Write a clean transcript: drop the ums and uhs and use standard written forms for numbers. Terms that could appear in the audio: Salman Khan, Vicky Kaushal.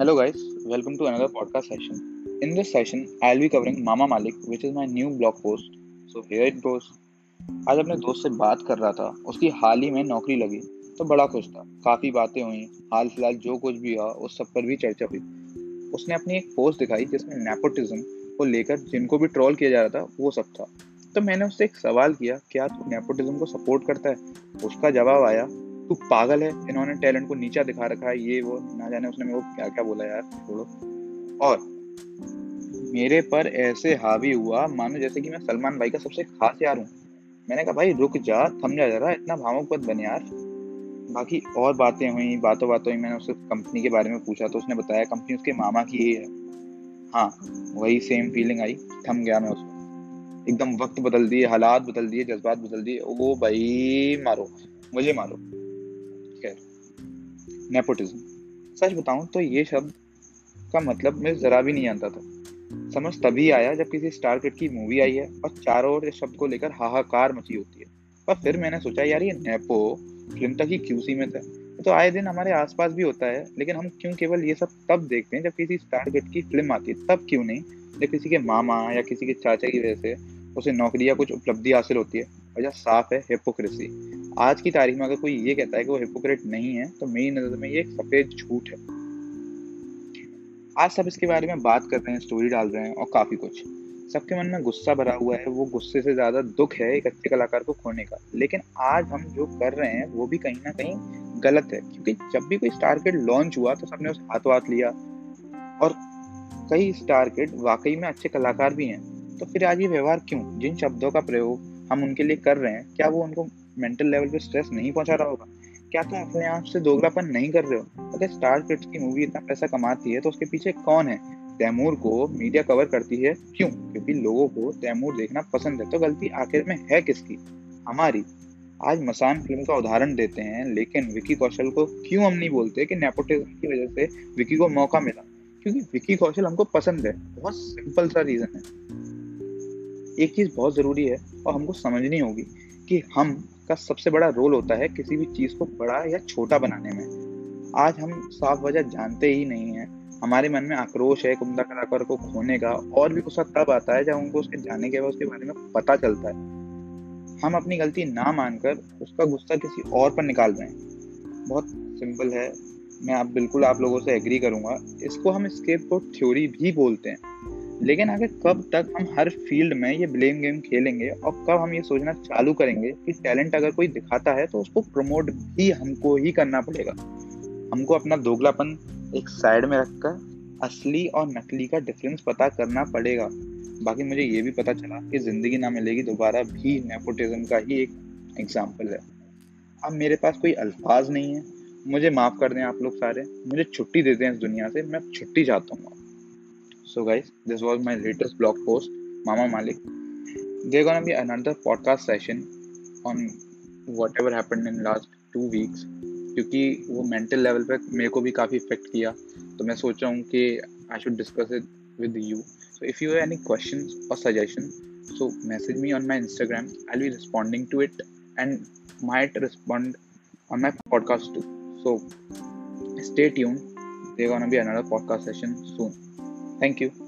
Hello guys, welcome to another podcast session. In this session, I'll be covering Mama Malik, which is my new blog post. So here it goes. आज अपने दोस्त से बात कर रहा था, उसकी हाल ही में नौकरी लगी, तो बड़ा खुश था। काफ़ी बातें हुई, हाल फिलहाल जो कुछ भी हुआ उस सब पर भी चर्चा हुई। उसने अपनी एक पोस्ट दिखाई जिसमें नेपोटिज्म को लेकर जिनको भी ट्रोल किया जा रहा था वो सब था। तो मैंने उससे एक सवाल किया, क्या तू नेपोटिज्म को सपोर्ट करता है? उसका जवाब आया, तू पागल है, इन्होंने टैलेंट को नीचा दिखा रखा है, ये वो ना जाने उसने मेरे को क्या क्या बोला यार, छोड़ो। और मेरे पर ऐसे हावी हुआ मानो जैसे कि मैं सलमान भाई का सबसे खास यार हूँ। मैंने कहा, भाई रुक जा, थम जा जरा, इतना भावुक मत बन यार। बाकी और बातें हुई, बातों में मैंने उससे कंपनी के बारे में पूछा तो उसने बताया कंपनी उसके मामा की ही है। हाँ, वही सेम फीलिंग आई, थम गया मैं। उसको एकदम वक्त बदल दिए, हालात बदल दिए, जज्बात बदल दिए। वो भाई मारो, मुझे मारो। नेपोटिज्म, सच बताऊं तो ये शब्द का मतलब मैं ज़रा भी नहीं जानता था। समझ तभी आया जब किसी स्टार किड की मूवी आई है और चारों ओर इस शब्द को लेकर हाहाकार मची होती है। पर फिर मैंने सोचा, यार ये नेपो फिल्म तक ही क्यों सीमित है, तो आए दिन हमारे आसपास भी होता है। लेकिन हम क्यों केवल ये सब तब देखते हैं जब किसी स्टार किड की फिल्म आती है, तब क्यों नहीं जब किसी के मामा या किसी के चाचा की वजह से उसे नौकरी या कुछ उपलब्धि हासिल होती है। वजह साफ है, हिपोक्रेसी। आज की तारीख में अगर कोई ये कहता है कि वो हिपोक्रेट नहीं है तो मेरी नज़र में ये एक सफ़ेद झूठ है। आज सब इसके बारे में बात कर रहे हैं, स्टोरी डाल रहे हैं और काफ़ी कुछ। सबके मन में गुस्सा भरा हुआ है, वो गुस्से से ज़्यादा दुख है एक अच्छे कलाकार को खोने का। लेकिन आज हम जो कर रहे हैं वो भी कहीं ना कहीं गलत है, क्योंकि जब भी कोई स्टार किड लॉन्च हुआ तो सबने उसे हाथों हाथ लिया और कई स्टार किड वाकई में अच्छे कलाकार भी हैं। तो फिर आज ये व्यवहार क्यों? जिन शब्दों का प्रयोग हम उनके लिए कर रहे हैं, क्या वो उनको मेंटल लेवल पे स्ट्रेस नहीं पहुंचा रहा होगा? क्या तुम अपने आप से दोगलापन नहीं कर रहे हो? अगर स्टार किड्स की मूवी इतना पैसा कमाती है तो उसके पीछे कौन है? तैमूर को मीडिया कवर करती है क्यों? क्योंकि लोगों को तैमूर देखना पसंद है। तो गलती आखिर में है किसकी? हमारी। आज मसान फिल्म का उदाहरण देते हैं, लेकिन विकी कौशल को क्यों हम नहीं बोलते कि नेपोटिज्म की वजह से विकी को मौका मिला? क्योंकि विकी कौशल हमको पसंद है। बहुत सिंपल सा रीज़न है। एक चीज़ बहुत ज़रूरी है और हमको समझनी होगी कि हम का सबसे बड़ा रोल होता है किसी भी चीज़ को बड़ा या छोटा बनाने में। आज हम साफ वजह जानते ही नहीं हैं। हमारे मन में आक्रोश है एक उम्दा कलाकार को खोने का, और भी गुस्सा तब आता है जब उनको उसके जाने के बाद उसके बारे में पता चलता है। हम अपनी गलती ना मानकर उसका गुस्सा किसी और पर निकाल रहे हैं। बहुत सिंपल है, मैं बिल्कुल आप लोगों से एग्री करूँगा। इसको हम स्केपगोट थ्योरी भी बोलते हैं। लेकिन आगे कब तक हम हर फील्ड में ये ब्लेम गेम खेलेंगे और कब हम ये सोचना चालू करेंगे कि टैलेंट अगर कोई दिखाता है तो उसको प्रमोट भी हमको ही करना पड़ेगा? हमको अपना दोगलापन एक साइड में रखकर असली और नकली का डिफरेंस पता करना पड़ेगा। बाकी मुझे ये भी पता चला कि ज़िंदगी ना मिलेगी दोबारा भी नेपोटिज्म का ही एक एग्जाम्पल है। अब मेरे पास कोई अल्फाज नहीं है, मुझे माफ़ कर दें आप लोग सारे, मुझे छुट्टी देते हैं इस दुनिया से, मैं छुट्टी चाहता हूँ। So guys, this was my latest blog post, Mama Malik. There's gonna be another podcast session on whatever happened in last 2 weeks, क्योंकि वो mental level पे मेरे को भी काफ़ी affect किया, तो मैं सोच रहा हूँ कि I should discuss it with you. So if you have any questions or suggestions, so message me on my Instagram. I'll be responding to it and might respond on my podcast too. So stay tuned. There's gonna be another podcast session soon. Thank you.